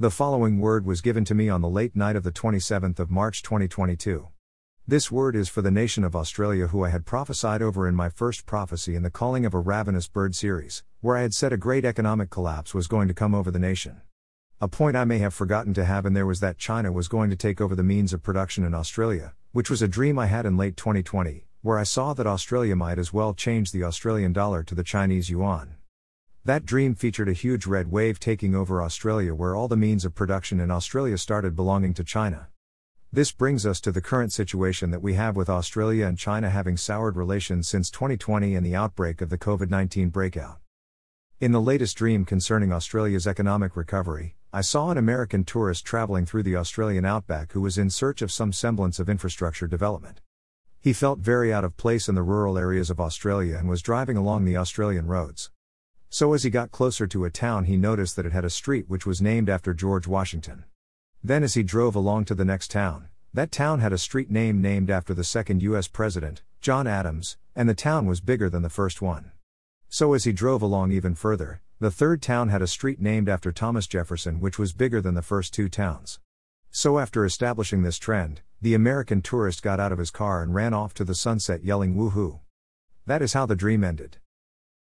The following word was given to me on the late night of the 27th of March 2022. This word is for the nation of Australia, who I had prophesied over in my first prophecy in the Calling of a Ravenous Bird series, where I had said a great economic collapse was going to come over the nation. A point I may have forgotten to have in there was that China was going to take over the means of production in Australia, which was a dream I had in late 2020, where I saw that Australia might as well change the Australian dollar to the Chinese yuan. That dream featured a huge red wave taking over Australia, where all the means of production in Australia started belonging to China. This brings us to the current situation that we have with Australia and China having soured relations since 2020 and the outbreak of the COVID-19 breakout. In the latest dream concerning Australia's economic recovery, I saw an American tourist travelling through the Australian outback who was in search of some semblance of infrastructure development. He felt very out of place in the rural areas of Australia and was driving along the Australian roads. So as he got closer to a town, he noticed that it had a street which was named after George Washington. Then as he drove along to the next town, that town had a street name named after the second US President, John Adams, and the town was bigger than the first one. So as he drove along even further, the third town had a street named after Thomas Jefferson, which was bigger than the first two towns. So after establishing this trend, the American tourist got out of his car and ran off to the sunset yelling "Woohoo!" That is how the dream ended.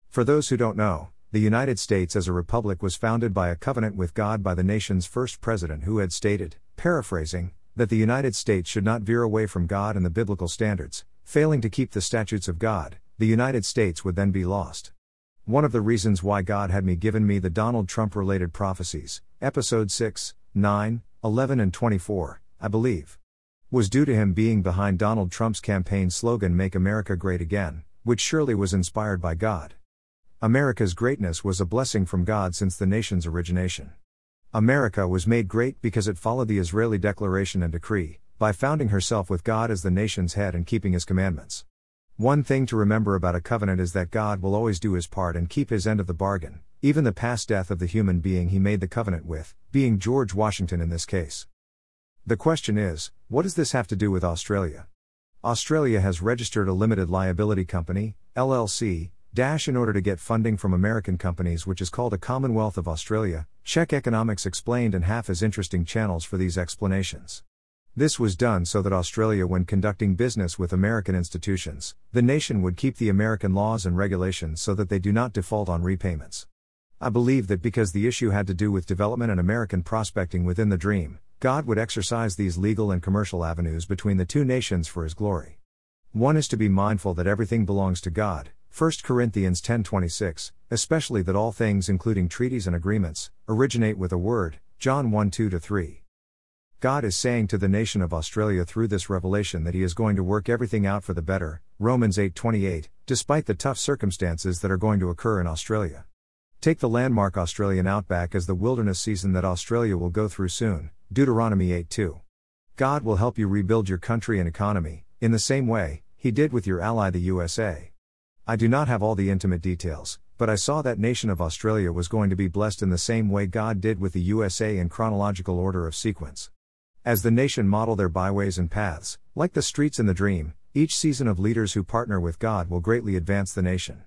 For those who don't know, the United States as a republic was founded by a covenant with God by the nation's first president, who had stated, paraphrasing, that the United States should not veer away from God and the biblical standards. Failing to keep the statutes of God, the United States would then be lost. One of the reasons why God had given me the Donald Trump-related prophecies, episode 6, 9, 11 and 24, I believe, was due to him being behind Donald Trump's campaign slogan "Make America Great Again," which surely was inspired by God. America's greatness was a blessing from God since the nation's origination. America was made great because it followed the Israeli Declaration and Decree, by founding herself with God as the nation's head and keeping His commandments. One thing to remember about a covenant is that God will always do His part and keep His end of the bargain, even the past death of the human being He made the covenant with, being George Washington in this case. The question is, what does this have to do with Australia? Australia has registered a limited liability company, LLC, in order to get funding from American companies, which is called a Commonwealth of Australia. Check Economics Explained and Half as interesting channels for these explanations. This was done so that Australia, when conducting business with American institutions, the nation would keep the American laws and regulations so that they do not default on repayments. I believe that because the issue had to do with development and American prospecting within the dream, God would exercise these legal and commercial avenues between the two nations for His glory. One is to be mindful that everything belongs to God, 1 Corinthians 10:26, especially that all things, including treaties and agreements, originate with a word, John 1:2-3. God is saying to the nation of Australia through this revelation that He is going to work everything out for the better, Romans 8:28, despite the tough circumstances that are going to occur in Australia. Take the landmark Australian outback as the wilderness season that Australia will go through soon, Deuteronomy 8:2. God will help you rebuild your country and economy, in the same way He did with your ally the USA. I do not have all the intimate details, but I saw that nation of Australia was going to be blessed in the same way God did with the USA in chronological order of sequence. As the nation model their byways and paths, like the streets in the dream, each season of leaders who partner with God will greatly advance the nation.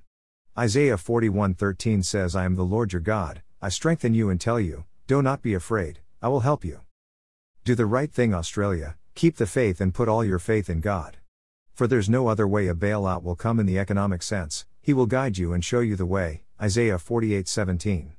Isaiah 41:13 says, "I am the Lord your God, I strengthen you and tell you, do not be afraid, I will help you." Do the right thing, Australia, keep the faith and put all your faith in God. For there's no other way a bailout will come in the economic sense. He will guide you and show you the way, Isaiah 48:17.